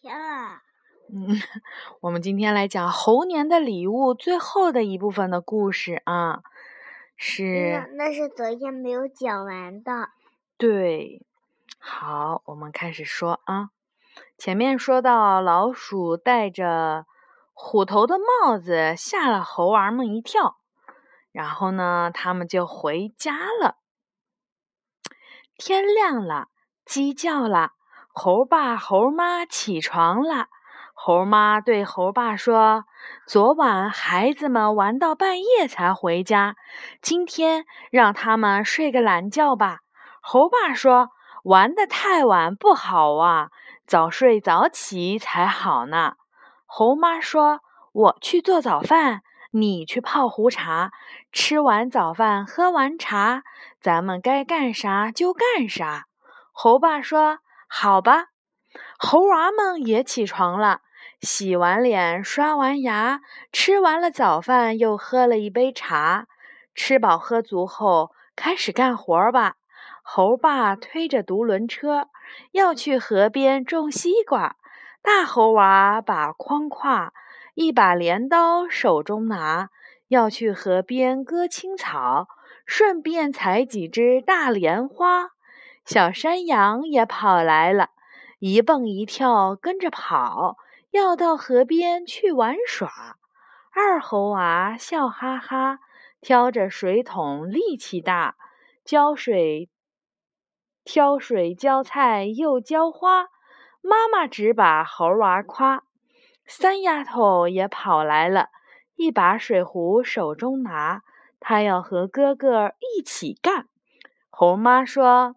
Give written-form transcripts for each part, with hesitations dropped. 天啊！我们今天来讲猴年的礼物最后的一部分的故事啊，是那是昨天没有讲完的。对，好，我们开始说啊。前面说到老鼠戴着虎头的帽子吓了猴儿们一跳，然后呢，他们就回家了。天亮了，鸡叫了，猴爸猴妈起床了。猴妈对猴爸说，昨晚孩子们玩到半夜才回家，今天让他们睡个懒觉吧。猴爸说，玩得太晚不好啊，早睡早起才好呢。猴妈说，我去做早饭，你去泡壶茶，吃完早饭喝完茶，咱们该干啥就干啥。猴爸说，好吧。猴娃们也起床了，洗完脸，刷完牙，吃完了早饭，又喝了一杯茶。吃饱喝足后，开始干活吧。猴爸推着独轮车，要去河边种西瓜。大猴娃把筐挎，一把镰刀手中拿，要去河边割青草，顺便采几只大莲花。小山羊也跑来了，一蹦一跳跟着跑，要到河边去玩耍。二猴娃笑哈哈，挑着水桶力气大，挑水浇菜又浇花，妈妈只把猴娃夸。三丫头也跑来了，一把水壶手中拿，她要和哥哥一起干。猴妈说，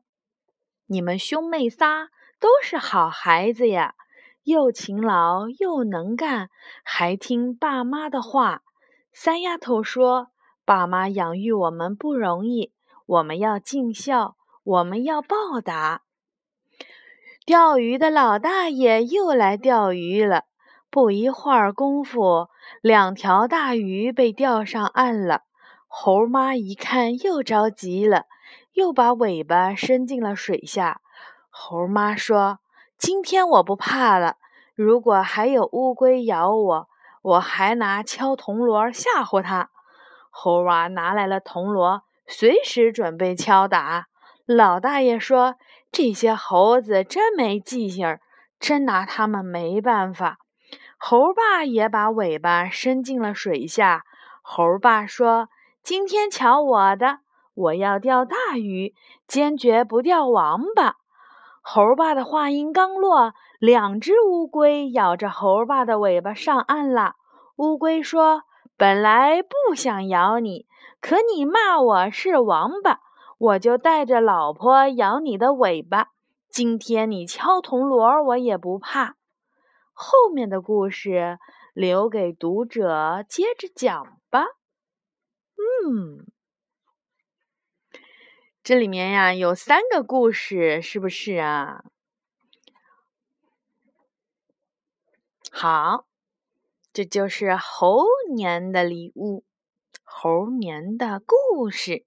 你们兄妹仨都是好孩子呀，又勤劳又能干，还听爸妈的话。三丫头说，爸妈养育我们不容易，我们要尽孝，我们要报答。钓鱼的老大爷又来钓鱼了，不一会儿功夫，两条大鱼被钓上岸了。猴妈一看又着急了，又把尾巴伸进了水下。猴妈说，今天我不怕了，如果还有乌龟咬我，我还拿敲铜锣吓唬它。猴娃拿来了铜锣，随时准备敲打。老大爷说，这些猴子真没记性，真拿他们没办法。猴爸也把尾巴伸进了水下。猴爸说，今天瞧我的，我要钓大鱼，坚决不钓王八。猴爸的话音刚落，两只乌龟咬着猴爸的尾巴上岸了。乌龟说，本来不想咬你，可你骂我是王八，我就带着老婆咬你的尾巴，今天你敲铜锣我也不怕。后面的故事留给读者接着讲吧。这里面呀有三个故事，是不是啊？好，这就是猴年的礼物，猴年的故事。